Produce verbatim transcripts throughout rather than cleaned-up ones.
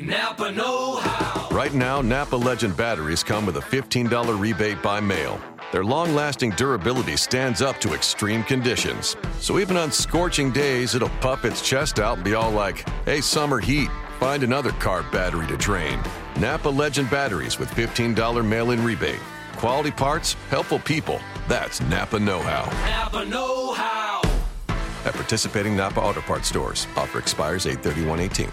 Napa Know How. Right now, Napa Legend batteries come with a fifteen dollar rebate by mail. Their long-lasting durability stands up to extreme conditions. So even on scorching days, it'll puff its chest out and be all like, hey, summer heat, find another car battery to drain. Napa Legend batteries with fifteen dollar mail-in rebate. Quality parts, helpful people. That's Napa Know How. Napa Know How. At participating Napa Auto Parts stores. Offer expires eight thirty-one eighteen.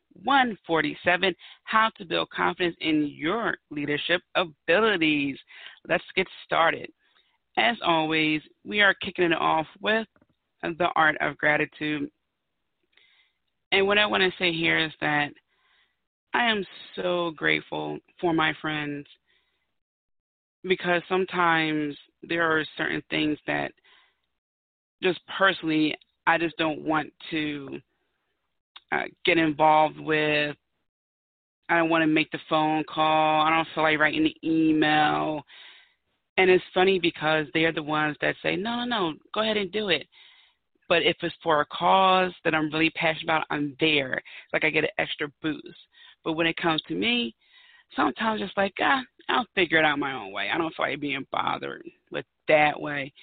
one forty-seven, How to Build Confidence in Your Leadership Abilities. Let's get started. As always, we are kicking it off with the art of gratitude. And what I want to say here is that I am so grateful for my friends, because sometimes there are certain things that just personally I just don't want to Uh, get involved with. I don't want to make the phone call. I don't feel like writing the email. And it's funny because they're the ones that say, no, no, no, go ahead and do it. But if it's for a cause that I'm really passionate about, I'm there. It's like I get an extra boost. But when it comes to me, sometimes it's like, ah, I'll figure it out my own way. I don't feel like being bothered with that way.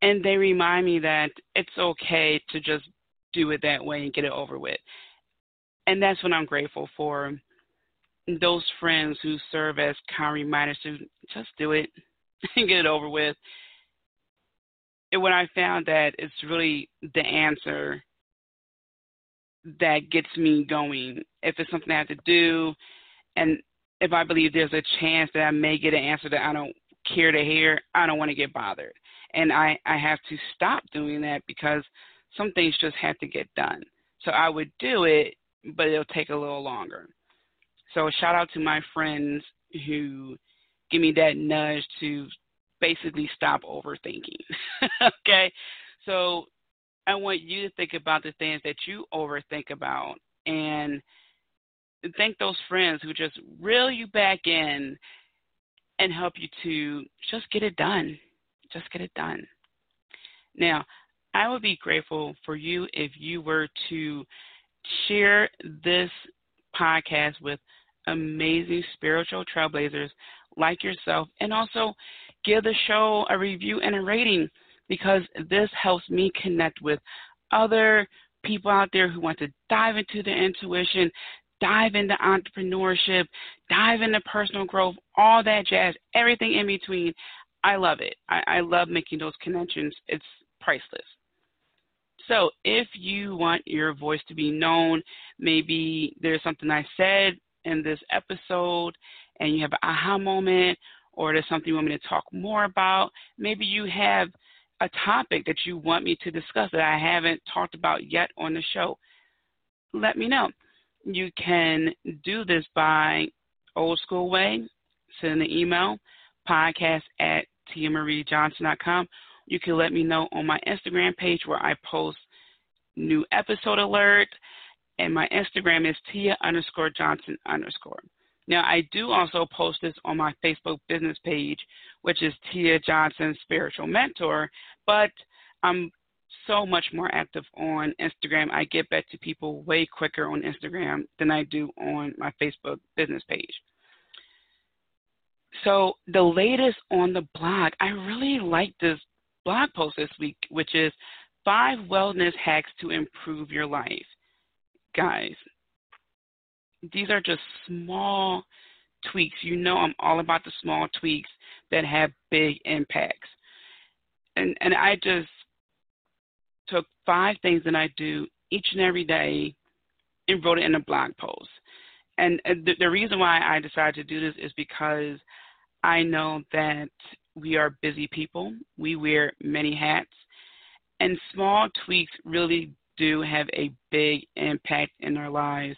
And they remind me that it's okay to just do it that way and get it over with. And that's what I'm grateful for, those friends who serve as kind reminders to just do it and get it over with. And when I found that, it's really the answer that gets me going. If it's something I have to do, and if I believe there's a chance that I may get an answer that I don't care to hear, I don't want to get bothered. And I, I have to stop doing that, because some things just have to get done. So I would do it, but it'll take a little longer. So shout out to my friends who give me that nudge to basically stop overthinking. Okay? So I want you to think about the things that you overthink about, and thank those friends who just reel you back in and help you to just get it done. Just get it done. Now, I would be grateful for you if you were to share this podcast with amazing spiritual trailblazers like yourself, and also give the show a review and a rating, because this helps me connect with other people out there who want to dive into their intuition, dive into entrepreneurship, dive into personal growth, all that jazz, everything in between. I love it. I, I love making those connections. It's priceless. So if you want your voice to be known, maybe there's something I said in this episode and you have an aha moment, or there's something you want me to talk more about. Maybe you have a topic that you want me to discuss that I haven't talked about yet on the show. Let me know. You can do this by old school way. Send an email, podcast at tia marie johnson dot com. You can let me know on my Instagram page, where I post new episode alert, and my Instagram is Tia underscore Johnson underscore. Now, I do also post this on my Facebook business page, which is Tia Johnson Spiritual Mentor, but I'm so much more active on Instagram. I get back to people way quicker on Instagram than I do on my Facebook business page. So the latest on the blog, I really like this blog post this week, which is five wellness hacks to improve your life. Guys, these are just small tweaks. You know I'm all about the small tweaks that have big impacts. And and I just took five things that I do each and every day and wrote it in a blog post. And the, the reason why I decided to do this is because I know that we are busy people. We wear many hats, and small tweaks really do have a big impact in our lives,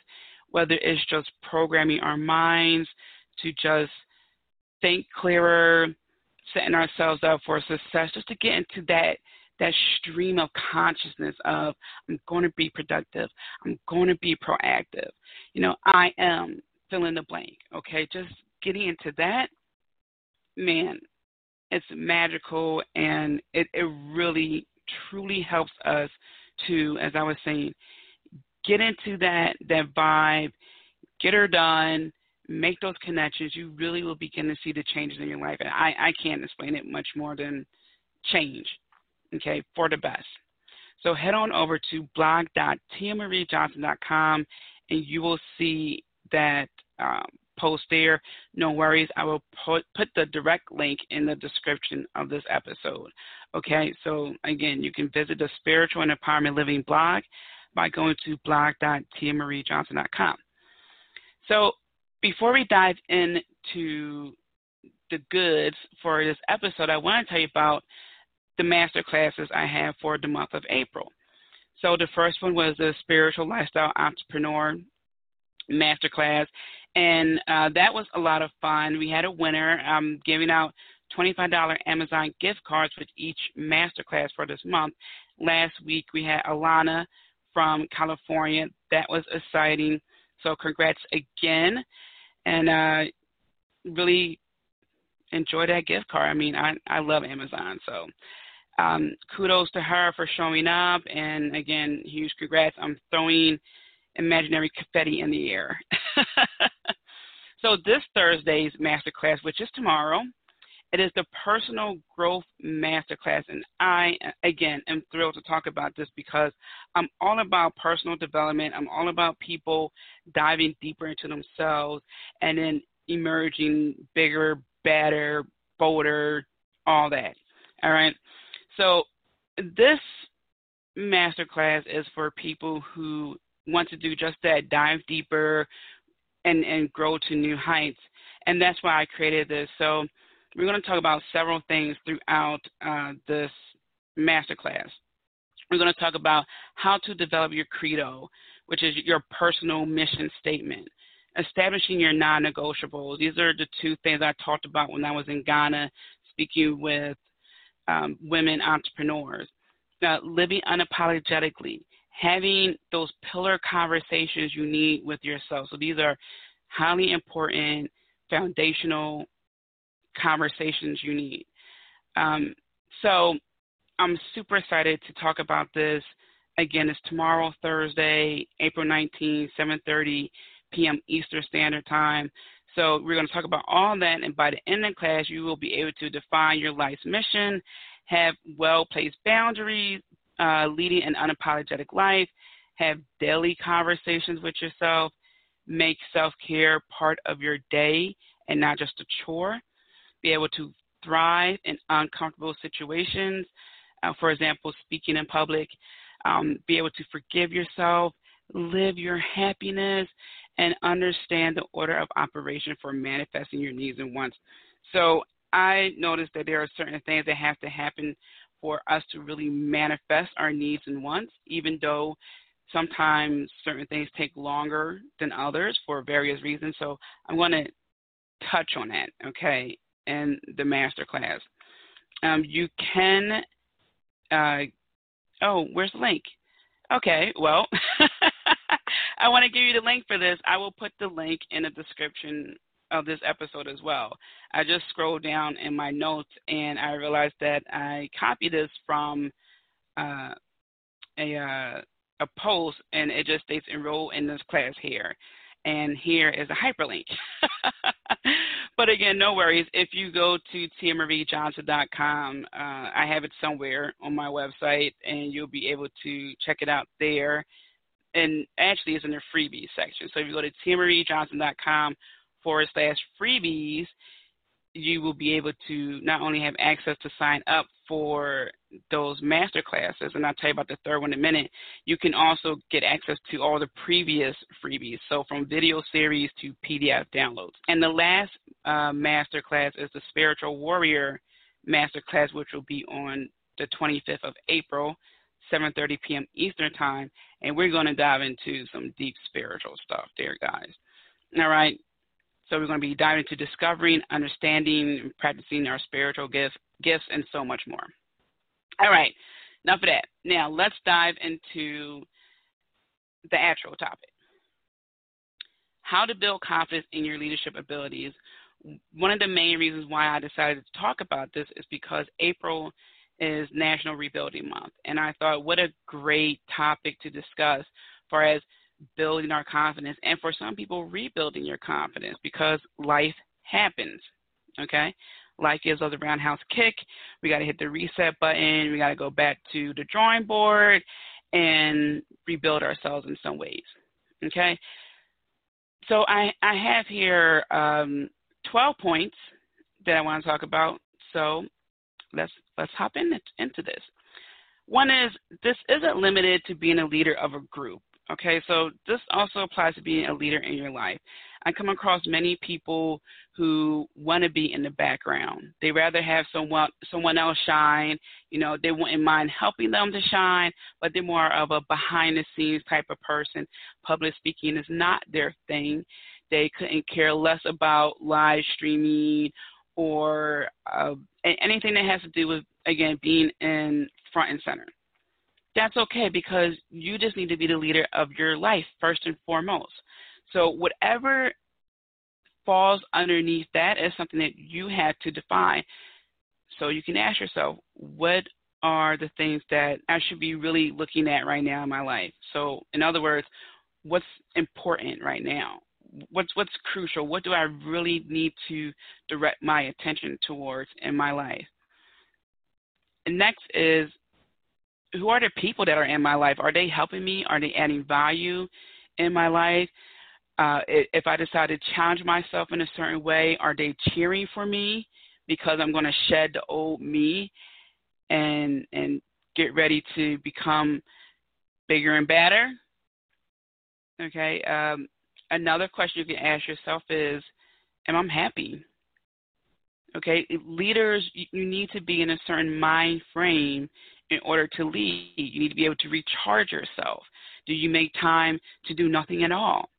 whether it's just programming our minds to just think clearer, setting ourselves up for success, just to get into that that stream of consciousness of, I'm going to be productive, I'm going to be proactive, you know, I am, fill in the blank, okay? Just getting into that, man, it's magical, and it, it really, truly helps us to, as I was saying, get into that, that vibe, get her done, make those connections. You really will begin to see the changes in your life, and I, I can't explain it much more than change. Okay, for the best. So head on over to blog dot tia marie johnson dot com and you will see that um, post there. No worries, I will put, put the direct link in the description of this episode. Okay, so again, you can visit the Spiritual and Empowerment Living blog by going to blog dot tia marie johnson dot com. So before we dive into the goods for this episode, I want to tell you about the master classes I have for the month of April. So the first one was the Spiritual Lifestyle Entrepreneur Masterclass, and uh, that was a lot of fun. We had a winner. I'm giving out twenty-five dollars Amazon gift cards with each masterclass for this month. Last week we had Alana from California. That was exciting. So congrats again, and uh, really enjoy that gift card. I mean, I, I love Amazon, so um, kudos to her for showing up, and again, huge congrats. I'm throwing imaginary confetti in the air. So this Thursday's masterclass, which is tomorrow, it is the Personal Growth Masterclass, and I, again, am thrilled to talk about this because I'm all about personal development. I'm all about people diving deeper into themselves and then emerging bigger, better, bolder, all that. All right. So this masterclass is for people who want to do just that, dive deeper and, and grow to new heights. And that's why I created this. So we're going to talk about several things throughout uh, this masterclass. We're going to talk about how to develop your credo, which is your personal mission statement. Establishing your non-negotiables. These are the two things I talked about when I was in Ghana speaking with um, women entrepreneurs. Uh, living unapologetically, having those pillar conversations you need with yourself. So these are highly important foundational conversations you need. Um, so I'm super excited to talk about this. Again, it's tomorrow, Thursday, April nineteenth, seven thirty p.m. Eastern Standard Time. So we're going to talk about all that, and by the end of the class, you will be able to define your life's mission, have well-placed boundaries, uh, leading an unapologetic life, have daily conversations with yourself, make self-care part of your day and not just a chore, be able to thrive in uncomfortable situations, uh, for example, speaking in public, um, be able to forgive yourself, live your happiness, and understand the order of operation for manifesting your needs and wants. So I noticed that there are certain things that have to happen for us to really manifest our needs and wants, even though sometimes certain things take longer than others for various reasons. So I'm going to touch on that, okay, in the masterclass. Um, you can, uh, oh, where's the link? Okay, well, I want to give you the link for this. I will put the link in the description of this episode as well. I just scrolled down in my notes, and I realized that I copied this from uh, a, uh, a post, and it just states enroll in this class here. And here is a hyperlink. But again, no worries. If you go to tia marie johnson dot com, uh, I have it somewhere on my website, and you'll be able to check it out there. And actually, it's in the freebies section. So if you go to tia marie johnson dot com forward slash freebies, you will be able to not only have access to sign up for those master classes, and I'll tell you about the third one in a minute, you can also get access to all the previous freebies, so from video series to P D F downloads. And the last uh, master class is the Spiritual Warrior Master Class, which will be on the twenty-fifth of April, seven thirty p m Eastern Time, and we're going to dive into some deep spiritual stuff there, guys. All right, so we're going to be diving into discovering, understanding, and practicing our spiritual gifts, gifts, and so much more. All right, enough of that. Now let's dive into the actual topic: how to build confidence in your leadership abilities. One of the main reasons why I decided to talk about this is because April is National Rebuilding Month, and I thought what a great topic to discuss as far as building our confidence, and for some people, rebuilding your confidence, because life happens, okay? Life gives us a roundhouse kick. We got to hit the reset button. We got to go back to the drawing board and rebuild ourselves in some ways, okay? So I, I have here um, twelve points that I want to talk about, so let's let's hop in, into this. One is, this isn't limited to being a leader of a group, okay? So this also applies to being a leader in your life. I come across many people who want to be in the background. They rather have someone someone else shine. You know, they wouldn't mind helping them to shine, but they're more of a behind-the-scenes type of person. Public speaking is not their thing. They couldn't care less about live streaming or uh, anything that has to do with, again, being in front and center. That's okay, because you just need to be the leader of your life first and foremost. So whatever falls underneath that is something that you have to define. So you can ask yourself, what are the things that I should be really looking at right now in my life? So in other words, what's important right now? What's what's crucial? What do I really need to direct my attention towards in my life? And next is, who are the people that are in my life? Are they helping me? Are they adding value in my life? Uh, if I decide to challenge myself in a certain way, are they cheering for me, because I'm going to shed the old me and and get ready to become bigger and badder? Okay. Um, Another question you can ask yourself is, am I happy? Okay, leaders, you need to be in a certain mind frame in order to lead. You need to be able to recharge yourself. Do you make time to do nothing at all?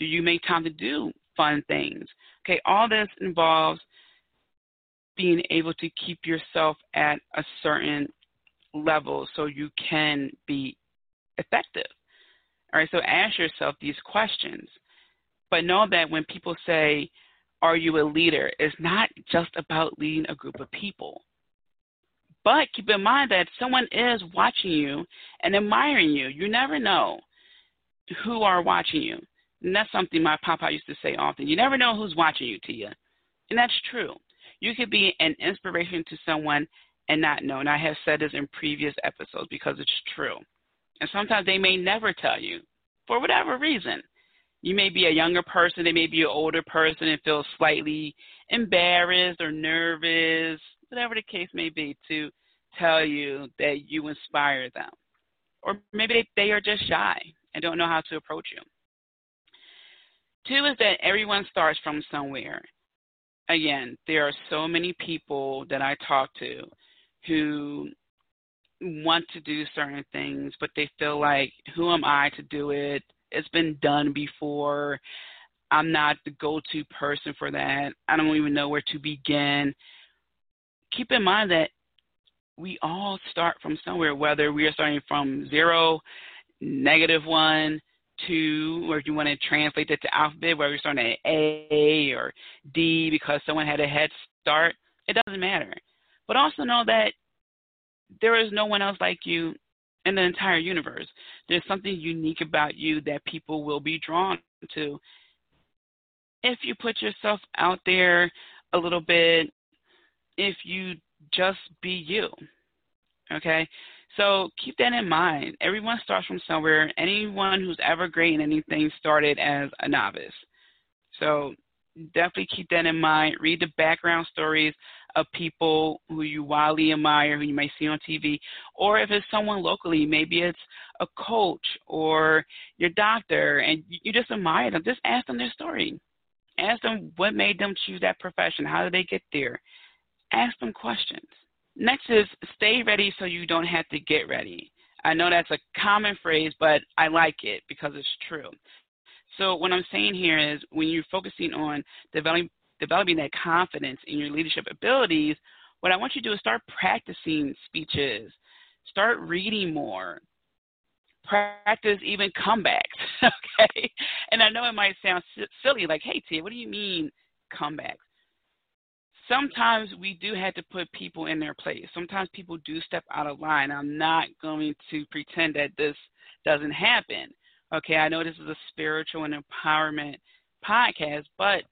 Do you make time to do fun things? Okay, all this involves being able to keep yourself at a certain level so you can be effective. All right, so ask yourself these questions, but know that when people say, are you a leader, it's not just about leading a group of people. But keep in mind that someone is watching you and admiring you. You never know who are watching you. And that's something my papa used to say often. You never know who's watching you, Tia. And that's true. You could be an inspiration to someone and not know. And I have said this in previous episodes because it's true. And sometimes they may never tell you for whatever reason. You may be a younger person, they may be an older person and feel slightly embarrassed or nervous, whatever the case may be, to tell you that you inspire them. Or maybe they, they are just shy and don't know how to approach you. Two is that everyone starts from somewhere. Again, there are so many people that I talk to who want to do certain things, but they feel like, who am I to do it? It's been done before. I'm not the go-to person for that. I don't even know where to begin. Keep in mind that we all start from somewhere, whether we are starting from zero, negative one, two, or if you want to translate that to alphabet, whether you're starting at A or D because someone had a head start, it doesn't matter. But also know that there is no one else like you in the entire universe. There's something unique about you that people will be drawn to if you put yourself out there a little bit, if you just be you, okay? So keep that in mind. Everyone starts from somewhere. Anyone who's ever great in anything started as a novice. So definitely keep that in mind. Read the background stories of people who you wildly admire, who you may see on T V, or if it's someone locally, maybe it's a coach or your doctor, and you just admire them. Just ask them their story. Ask them what made them choose that profession. How did they get there? Ask them questions. Next is, stay ready so you don't have to get ready. I know that's a common phrase, but I like it because it's true. So what I'm saying here is when you're focusing on developing, developing that confidence in your leadership abilities, what I want you to do is start practicing speeches, start reading more, practice even comebacks, okay? And I know it might sound silly, like, hey, Tia, what do you mean comebacks? Sometimes we do have to put people in their place. Sometimes people do step out of line. I'm not going to pretend that this doesn't happen. Okay, I know this is a spiritual and empowerment podcast, but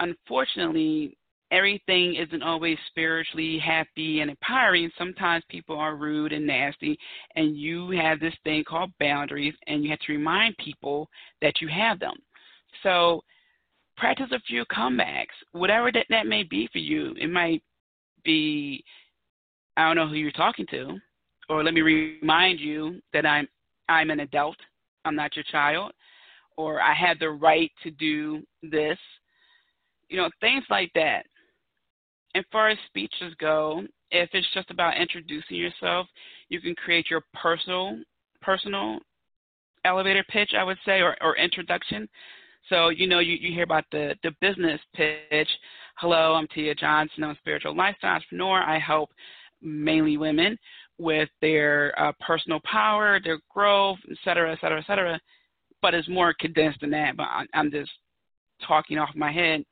unfortunately, everything isn't always spiritually happy and empowering. Sometimes people are rude and nasty, and you have this thing called boundaries, and you have to remind people that you have them. So practice a few comebacks, whatever that, that may be for you. It might be, I don't know who you're talking to, or let me remind you that I'm I'm an adult, I'm not your child, or I have the right to do this, you know, things like that. And as far as speeches go, if it's just about introducing yourself, you can create your personal personal elevator pitch, I would say, or, or introduction. So, you know, you, you hear about the, the business pitch. Hello, I'm Tia Johnson. I'm a spiritual lifestyle entrepreneur. I help mainly women with their uh, personal power, their growth, et cetera, et cetera, et cetera. But it's more condensed than that, but I, I'm just talking off my head.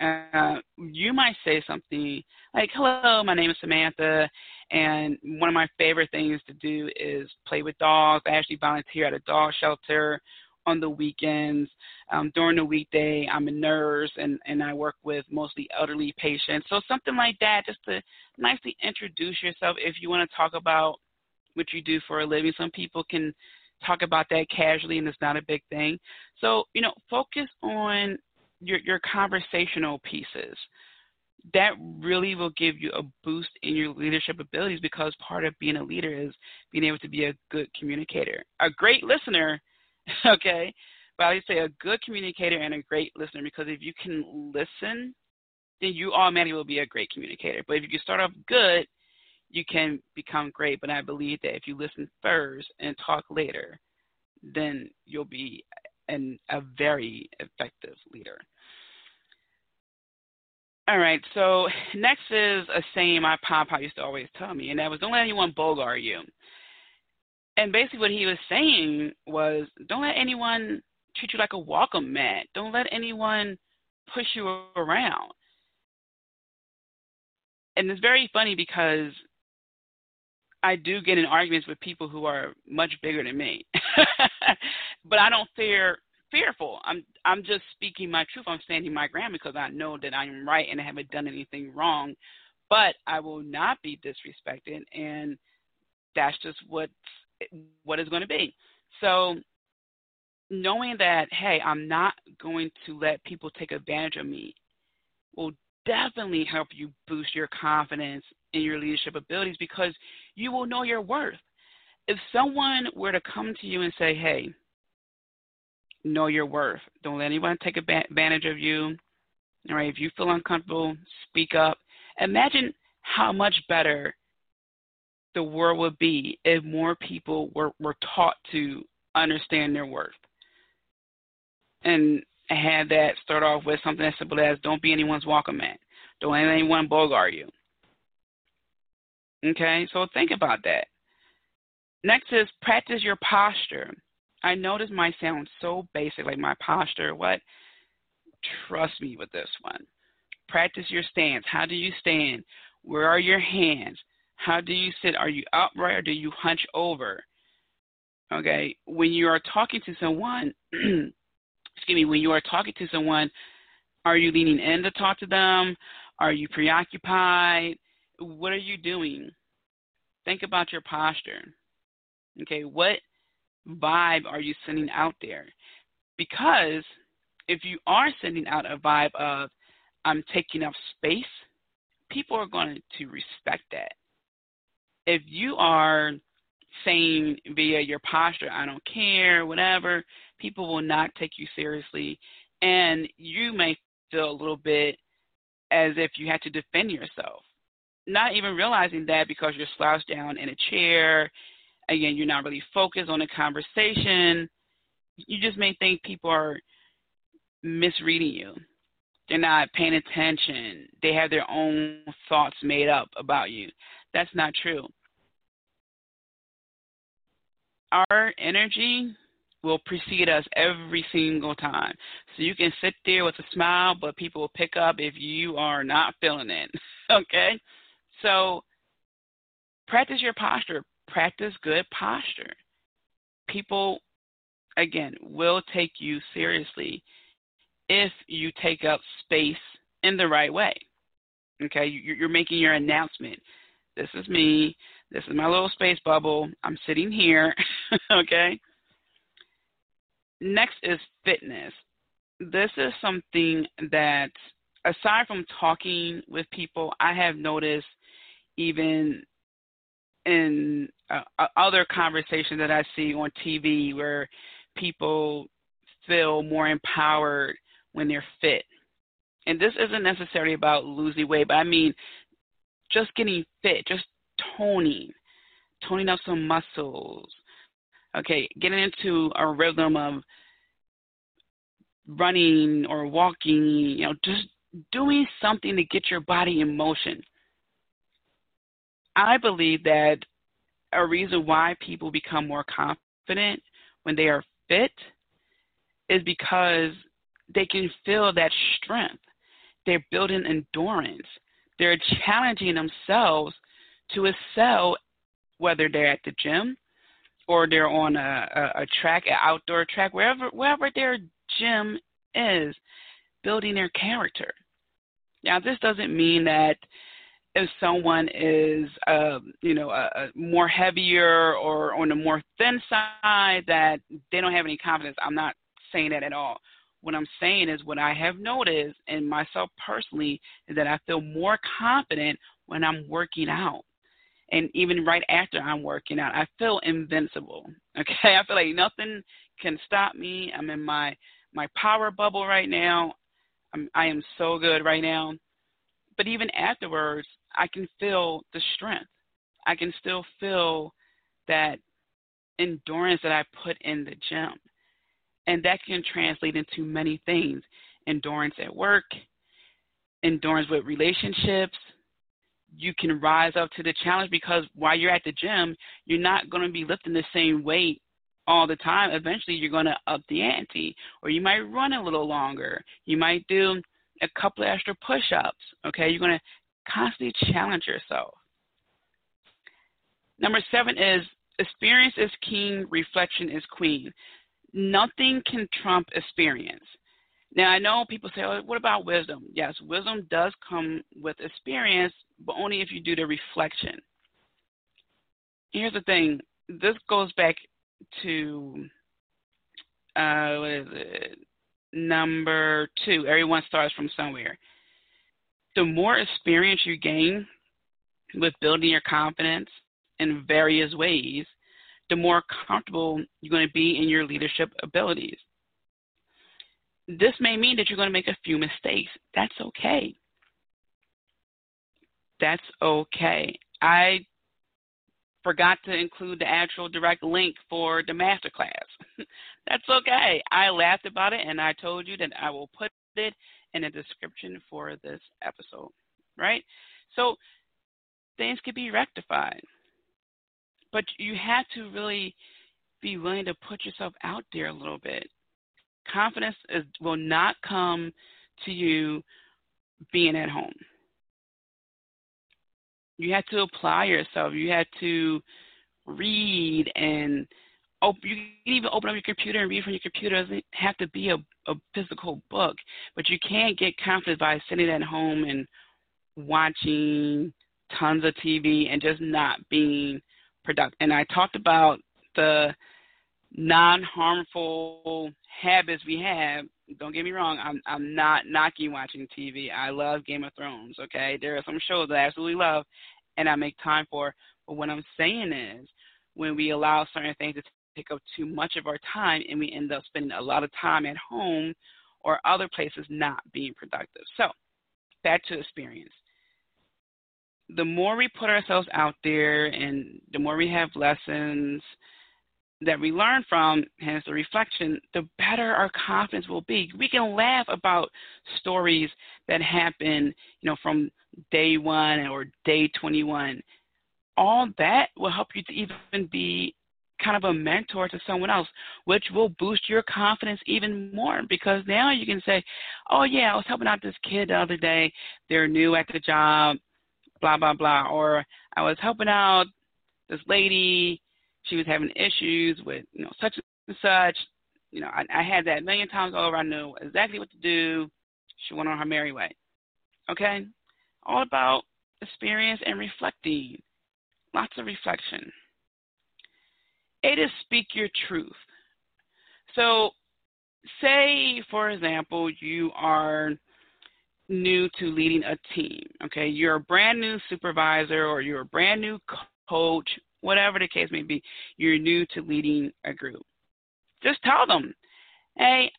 Uh, you might say something like, hello, my name is Samantha, and one of my favorite things to do is play with dogs. I actually volunteer at a dog shelter on the weekends. Um, during the weekday, I'm a nurse, and, and I work with mostly elderly patients. So something like that, just to nicely introduce yourself if you want to talk about what you do for a living. Some people can talk about that casually, and it's not a big thing. So, you know, focus on your, your conversational pieces. That really will give you a boost in your leadership abilities, because part of being a leader is being able to be a good communicator, a great listener, okay, but I would say a good communicator and a great listener, because if you can listen, then you automatically will be a great communicator. But if you start off good, you can become great. But I believe that if you listen first and talk later, then you'll be an, a very effective leader. All right, so next is a saying my papa used to always tell me, and that was, don't let anyone bogart you. And basically what he was saying was, don't let anyone treat you like a welcome mat. Don't let anyone push you around. And it's very funny because I do get in arguments with people who are much bigger than me. But I don't fear fearful. I'm I'm just speaking my truth. I'm standing my ground because I know that I am right and I haven't done anything wrong. But I will not be disrespected, and that's just what, what it's going to be. So knowing that, hey, I'm not going to let people take advantage of me will definitely help you boost your confidence in your leadership abilities, because you will know your worth. If someone were to come to you and say, hey, know your worth. Don't let anyone take advantage of you. All right, if you feel uncomfortable, speak up. Imagine how much better the world would be if more people were, were taught to understand their worth. And I had that start off with something as simple as, don't be anyone's welcome mat. Don't let anyone bogart you. Okay, so think about that. Next is practice your posture. I know this might sound so basic, like my posture, what? Trust me with this one. Practice your stance. How do you stand? Where are your hands? How do you sit? Are you upright or do you hunch over? Okay, when you are talking to someone, excuse me, when you are talking to someone, are you leaning in to talk to them? Are you preoccupied? What are you doing? Think about your posture. Okay, what vibe are you sending out there? Because if you are sending out a vibe of, I'm taking up space, people are going to respect that. If you are saying via your posture, I don't care, whatever, people will not take you seriously. And you may feel a little bit as if you have to defend yourself, not even realizing that because you're slouched down in a chair Again, you're not really focused on the conversation. You just may think people are misreading you. They're not paying attention. They have their own thoughts made up about you. That's not true. Our energy will precede us every single time. So you can sit there with a smile, but people will pick up if you are not feeling it, okay? So practice your posture. Practice good posture. People, again, will take you seriously if you take up space in the right way, okay? You're making your announcement. This is me. This is my little space bubble. I'm sitting here, okay? Next is fitness. This is something that, aside from talking with people, I have noticed even in uh, other conversations that I see on T V where people feel more empowered when they're fit. And this isn't necessarily about losing weight, but I mean just getting fit, just toning, toning up some muscles. Okay, getting into a rhythm of running or walking, you know, just doing something to get your body in motion. I believe that a reason why people become more confident when they are fit is because they can feel that strength. They're building endurance. They're challenging themselves to excel, whether they're at the gym, or they're on a, a, a track, an outdoor track, wherever wherever their gym is, building their character. Now, this doesn't mean that if someone is, uh, you know, a, a more heavier or on the more thin side that they don't have any confidence. I'm not saying that at all. What I'm saying is what I have noticed in myself personally is that I feel more confident when I'm working out. And even right after I'm working out, I feel invincible, okay? I feel like nothing can stop me. I'm in my, my power bubble right now. I'm, I am so good right now. But even afterwards, I can feel the strength. I can still feel that endurance that I put in the gym. And that can translate into many things, endurance at work, endurance with relationships. You can rise up to the challenge because while you're at the gym, you're not going to be lifting the same weight all the time. Eventually, you're going to up the ante, or you might run a little longer. You might do a couple of extra push-ups, okay? You're going to constantly challenge yourself. Number seven is experience is king, reflection is queen. Nothing can trump experience. Now, I know people say, oh, what about wisdom? Yes, wisdom does come with experience, but only if you do the reflection. Here's the thing. This goes back to, uh, what is it? Number two, everyone starts from somewhere. The more experience you gain with building your confidence in various ways, the more comfortable you're going to be in your leadership abilities. This may mean that you're going to make a few mistakes. That's okay. That's okay. I forgot to include the actual direct link for the masterclass. That's okay. I laughed about it, and I told you that I will put it in the description for this episode, right? So things can be rectified, but you have to really be willing to put yourself out there a little bit. Confidence is, will not come to you being at home. You have to apply yourself. You have to read and op- you can even open up your computer and read from your computer. It doesn't have to be a, a physical book, but you can get confidence by sitting at home and watching tons of T V and just not being productive. And I talked about the non-harmful habits we have. Don't get me wrong, I'm I'm not knocking watching T V. I love Game of Thrones, okay? There are some shows that I absolutely love and I make time for. But what I'm saying is when we allow certain things to take up too much of our time and we end up spending a lot of time at home or other places not being productive. So back to experience. the more we put ourselves out there and the more we have lessons that we learn from, hence the reflection, the better our confidence will be. We can laugh about stories that happen, you know, from day one or day twenty-one. All that will help you to even be kind of a mentor to someone else, which will boost your confidence even more, because now you can say, oh, yeah, I was helping out this kid the other day. They're new at the job, blah, blah, blah. Or I was helping out this lady. She was having issues with, you know, such and such. You know, I, I had that a million times over. I knew exactly what to do. She went on her merry way. Okay? All about experience and reflecting. Lots of reflection. It is speak your truth. So say, for example, you are new to leading a team, okay? You're a brand new supervisor or you're a brand new coach, whatever the case may be. You're new to leading a group. Just tell them, hey,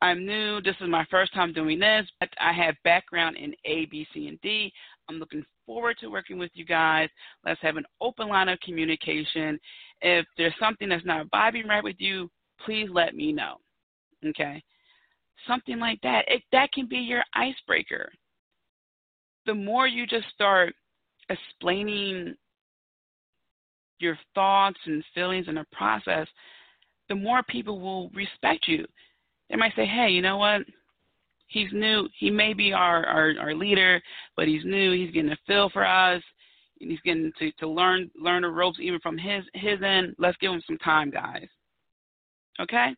I'm new. This is my first time doing this, but I have background in A, B, C, and D. I'm looking forward to working with you guys. Let's have an open line of communication. If there's something that's not vibing right with you, please let me know, okay? Something like that. It, that can be your icebreaker. The more you just start explaining your thoughts and feelings in the process, the more people will respect you. They might say, hey, you know what? He's new. He may be our, our, our leader, but he's new. He's getting a feel for us. And he's getting to, to learn learn the ropes even from his, his end. Let's give him some time, guys. Okay?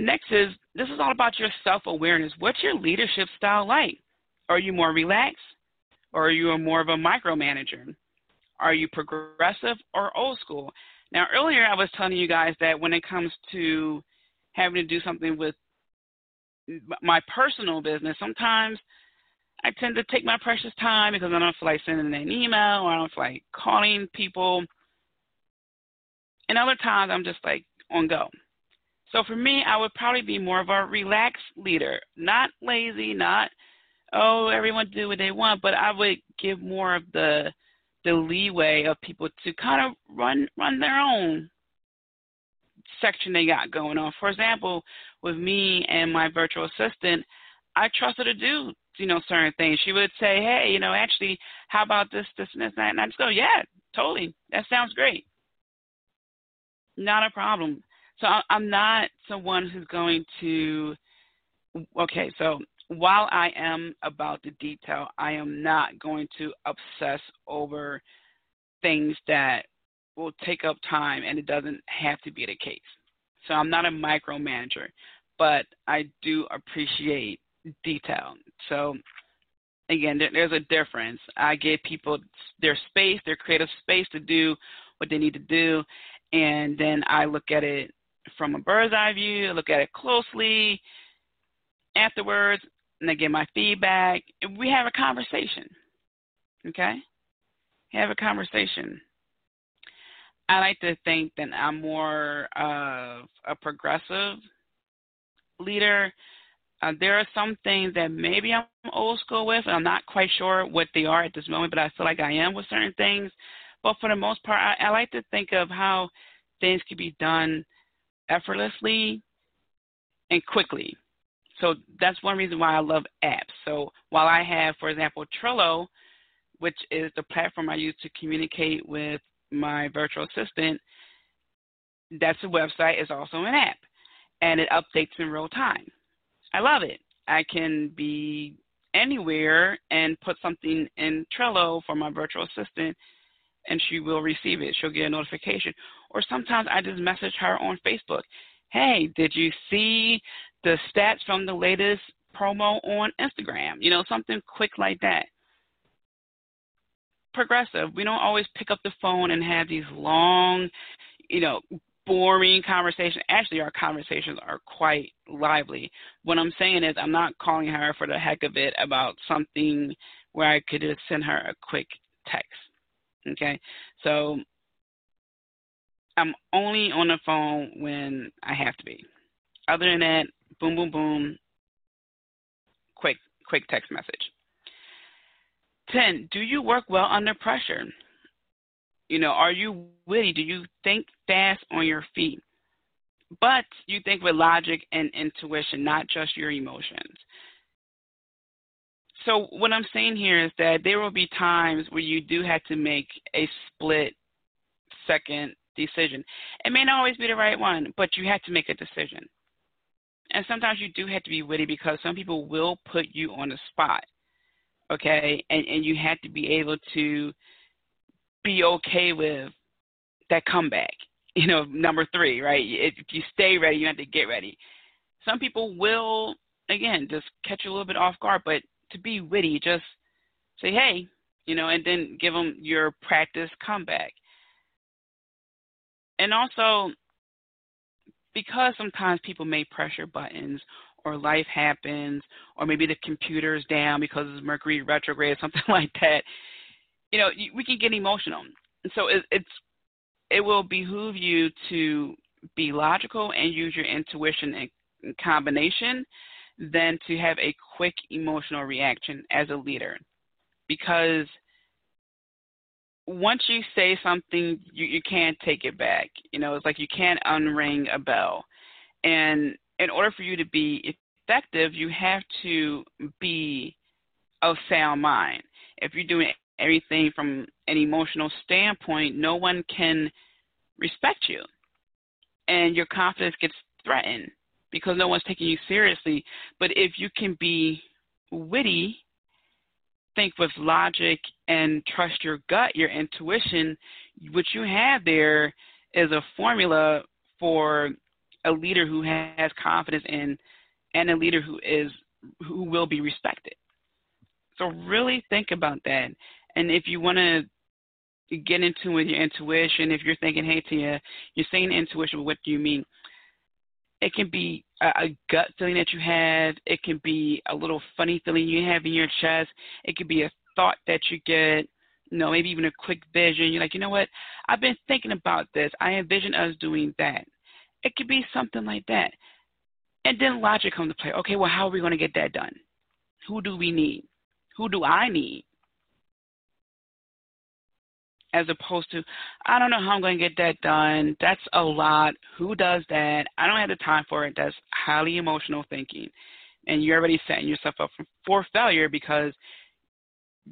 Next is, this is all about your self-awareness. What's your leadership style like? Are you more relaxed? Or are you more of a micromanager? Are you progressive or old school? Now, earlier I was telling you guys that when it comes to having to do something with my personal business, sometimes I tend to take my precious time because I don't feel like sending an email or I don't feel like calling people. And other times I'm just like on go. So for me, I would probably be more of a relaxed leader, not lazy, not, oh, everyone do what they want, but I would give more of the the leeway of people to kind of run run their own section they got going on. For example, with me and my virtual assistant, I trust her to do, you know, certain things. She would say, hey, you know, actually, how about this, this, and this, and I just go, yeah, totally. That sounds great. Not a problem. So I'm not someone who's going to, okay, so while I am about the detail, I am not going to obsess over things that will take up time, and it doesn't have to be the case. So I'm not a micromanager, but I do appreciate detail. So again, there, there's a difference. I give people their space, their creative space to do what they need to do, and then I look at it from a bird's eye view, I look at it closely afterwards, and I get my feedback. We have a conversation, okay? Have a conversation. I like to think that I'm more of a progressive leader. Uh, there are some things that maybe I'm old school with, and I'm not quite sure what they are at this moment, but I feel like I am with certain things. But for the most part, I, I like to think of how things can be done effortlessly and quickly. So that's one reason why I love apps. So while I have, for example, Trello, which is the platform I use to communicate with my virtual assistant, that's a website. It's also an app, and it updates in real time. I love it. I can be anywhere and put something in Trello for my virtual assistant, and she will receive it. She'll get a notification. Or sometimes I just message her on Facebook. Hey, did you see the stats from the latest promo on Instagram? You know, something quick like that. Progressive. We don't always pick up the phone and have these long, you know, boring conversations. Actually, our conversations are quite lively. What I'm saying is I'm not calling her for the heck of it about something where I could just send her a quick text, okay? So I'm only on the phone when I have to be. Other than that, boom, boom, boom, quick, quick text message. ten, do you work well under pressure? You know, are you witty? Do you think fast on your feet? But you think with logic and intuition, not just your emotions. So what I'm saying here is that there will be times where you do have to make a split-second decision. It may not always be the right one, but you have to make a decision. And sometimes you do have to be witty because some people will put you on the spot, okay? And, and you have to be able to be okay with that comeback. You know, number three, right? If you stay ready, you have to get ready. Some people will, again, just catch you a little bit off guard, but to be witty, just say, hey, you know, and then give them your practice comeback. And also, because sometimes people may press your buttons or life happens or maybe the computer's down because it's Mercury retrograde or something like that, you know, we can get emotional. And so it, it's, it will behoove you to be logical and use your intuition in, in combination than to have a quick emotional reaction as a leader. Because once you say something, you, you can't take it back. You know, it's like you can't unring a bell. And in order for you to be effective, you have to be of sound mind. If you're doing everything from an emotional standpoint, no one can respect you. And your confidence gets threatened because no one's taking you seriously. But if you can be witty, think with logic, and trust your gut, your intuition, what you have there is a formula for a leader who has confidence in, and a leader who is who will be respected. So really think about that. And if you want to get into with your intuition, if you're thinking, hey, Tia, you're saying intuition, what do you mean? It can be a gut feeling that you have. It can be a little funny feeling you have in your chest. It could be a thought that you get, you know, maybe even a quick vision. You're like, you know what? I've been thinking about this. I envision us doing that. It could be something like that. And then logic comes to play. Okay, well, how are we going to get that done? Who do we need? Who do I need? As opposed to, I don't know how I'm going to get that done. That's a lot. Who does that? I don't have the time for it. That's highly emotional thinking. And you're already setting yourself up for failure because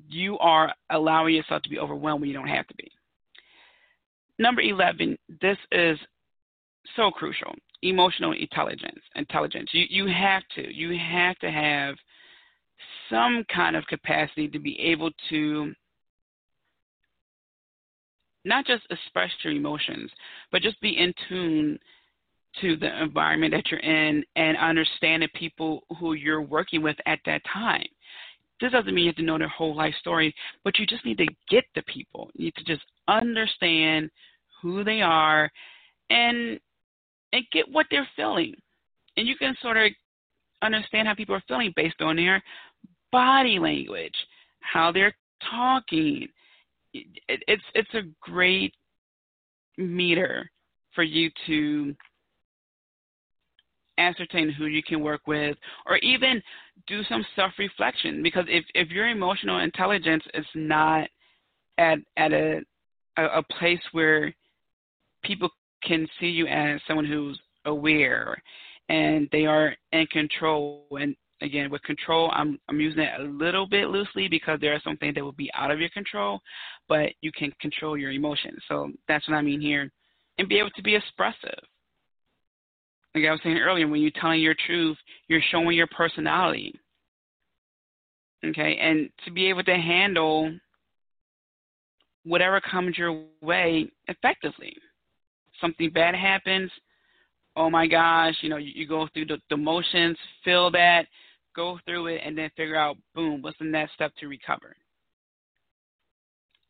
you are allowing yourself to be overwhelmed when you don't have to be. Number eleven, this is so crucial, emotional intelligence. Intelligence. You, you have to. You have to have some kind of capacity to be able to not just express your emotions, but just be in tune to the environment that you're in and understand the people who you're working with at that time. This doesn't mean you have to know their whole life story, but you just need to get the people. You need to just understand who they are and and get what they're feeling. And you can sort of understand how people are feeling based on their body language, how they're talking. It's it's a great meter for you to ascertain who you can work with, or even do some self-reflection. Because if, if your emotional intelligence is not at at a a place where people can see you as someone who's aware and they are in control, and again, with control, I'm, I'm using it a little bit loosely because there are some things that will be out of your control, but you can control your emotions. So that's what I mean here. And be able to be expressive. Like I was saying earlier, when you're telling your truth, you're showing your personality. Okay? And to be able to handle whatever comes your way effectively. Something bad happens, oh my gosh, you know, you, you go through the, the motions, feel that, go through it, and then figure out, boom, what's the next step to recover?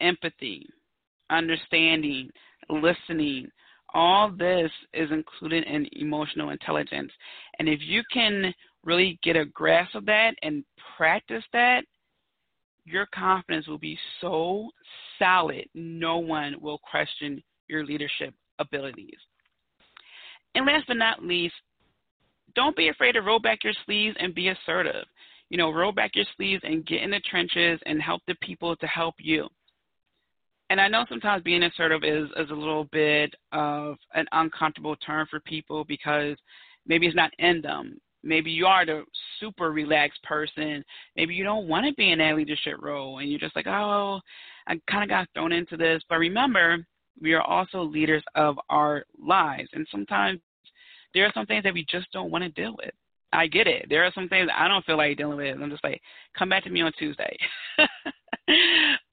Empathy, understanding, listening, all this is included in emotional intelligence. And if you can really get a grasp of that and practice that, your confidence will be so solid, no one will question your leadership abilities. And last but not least, don't be afraid to roll back your sleeves and be assertive. you know, roll back your sleeves and get in the trenches and help the people to help you. And I know sometimes being assertive is, is a little bit of an uncomfortable term for people because maybe it's not in them. Maybe you are the super relaxed person. Maybe you don't want to be in that leadership role and you're just like, oh, I kind of got thrown into this. But remember, we are also leaders of our lives. And sometimes there are some things that we just don't want to deal with. I get it. There are some things I don't feel like dealing with. I'm just like, come back to me on Tuesday.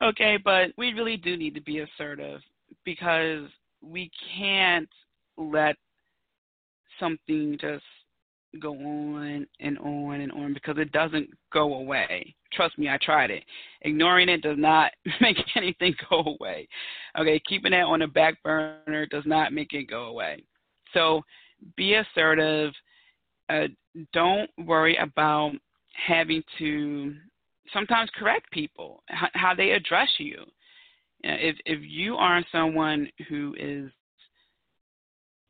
Okay, but we really do need to be assertive because we can't let something just go on and on and on because it doesn't go away. Trust me, I tried it. Ignoring it does not make anything go away. Okay, keeping it on the back burner does not make it go away. So be assertive. Uh, don't worry about having to sometimes correct people, h- how they address you. You know, if, if you are someone who is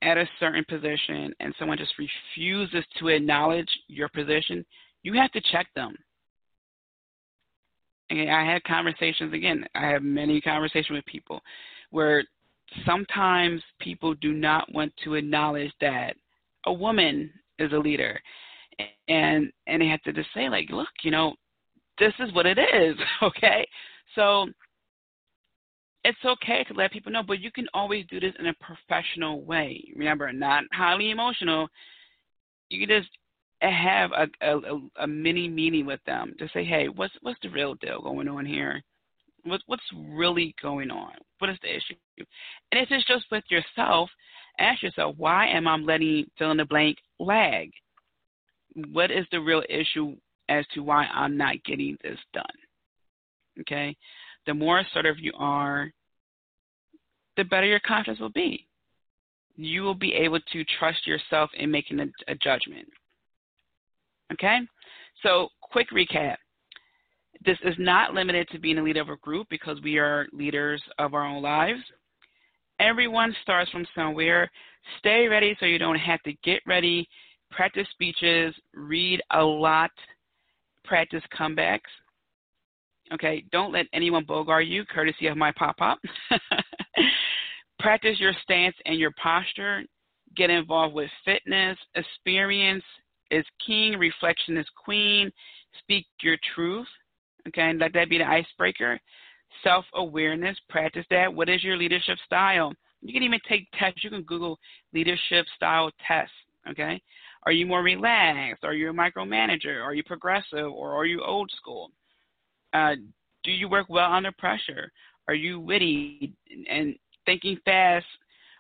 at a certain position and someone just refuses to acknowledge your position, you have to check them. And I had conversations, again, I have many conversations with people where sometimes people do not want to acknowledge that a woman is a leader, and and they have to just say, like, look, you know, this is what it is, okay? So it's okay to let people know, but you can always do this in a professional way. Remember, not highly emotional. You can just have a, a, a mini meeting with them to say, hey, what's what's the real deal going on here? What, what's really going on? What is the issue? And if it's just with yourself, ask yourself, why am I letting fill in the blank lag? What is the real issue as to why I'm not getting this done? Okay? The more assertive you are, the better your confidence will be. You will be able to trust yourself in making a, a judgment. Okay? So, quick recap. This is not limited to being a leader of a group because we are leaders of our own lives. Everyone starts from somewhere. Stay ready so you don't have to get ready. Practice speeches. Read a lot. Practice comebacks. Okay, don't let anyone bogart you, courtesy of my pop-up. Practice your stance and your posture. Get involved with fitness. Experience is king. Reflection is queen. Speak your truth. Okay, let that be the icebreaker. Self-awareness, practice that. What is your leadership style? You can even take tests. You can Google leadership style tests, okay? Are you more relaxed? Are you a micromanager? Are you progressive? Or are you old school? Uh, do you work well under pressure? Are you witty and thinking fast?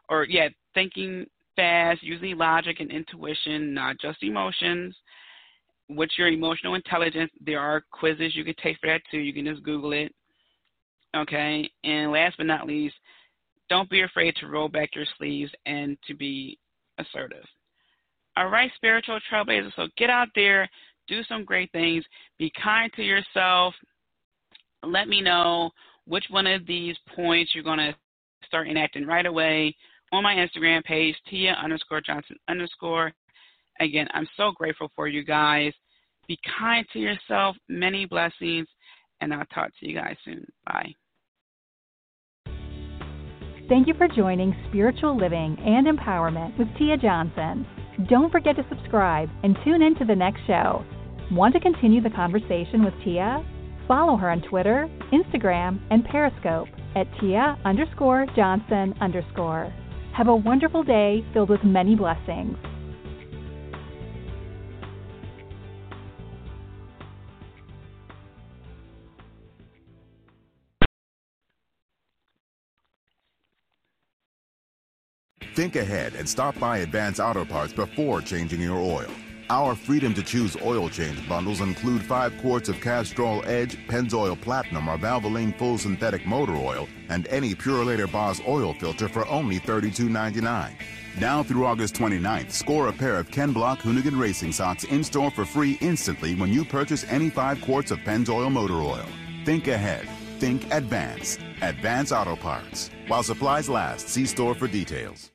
Or, yeah, thinking fast, using logic and intuition, not just emotions. What's your emotional intelligence? There are quizzes you can take for that, too. You can just Google it. Okay, and last but not least, don't be afraid to roll back your sleeves and to be assertive. All right, spiritual trailblazers, so get out there, do some great things, be kind to yourself. Let me know which one of these points you're going to start enacting right away on my Instagram page, Tia underscore Johnson underscore. Again, I'm so grateful for you guys. Be kind to yourself. Many blessings. And I'll talk to you guys soon. Bye. Thank you for joining Spiritual Living and Empowerment with Tia Johnson. Don't forget to subscribe and tune in to the next show. Want to continue the conversation with Tia? Follow her on Twitter, Instagram, and Periscope at Tia underscore Johnson underscore. Have a wonderful day filled with many blessings. Think ahead and stop by Advance Auto Parts before changing your oil. Our Freedom to Choose oil change bundles include five quarts of Castrol Edge, Pennzoil Platinum, or Valvoline Full Synthetic Motor Oil, and any Purolator Boss Oil Filter for only thirty-two ninety-nine. Now through August twenty-ninth, score a pair of Ken Block Hoonigan Racing Socks in-store for free instantly when you purchase any five quarts of Pennzoil Motor Oil. Think ahead. Think Advance. Advance Auto Parts. While supplies last, see store for details.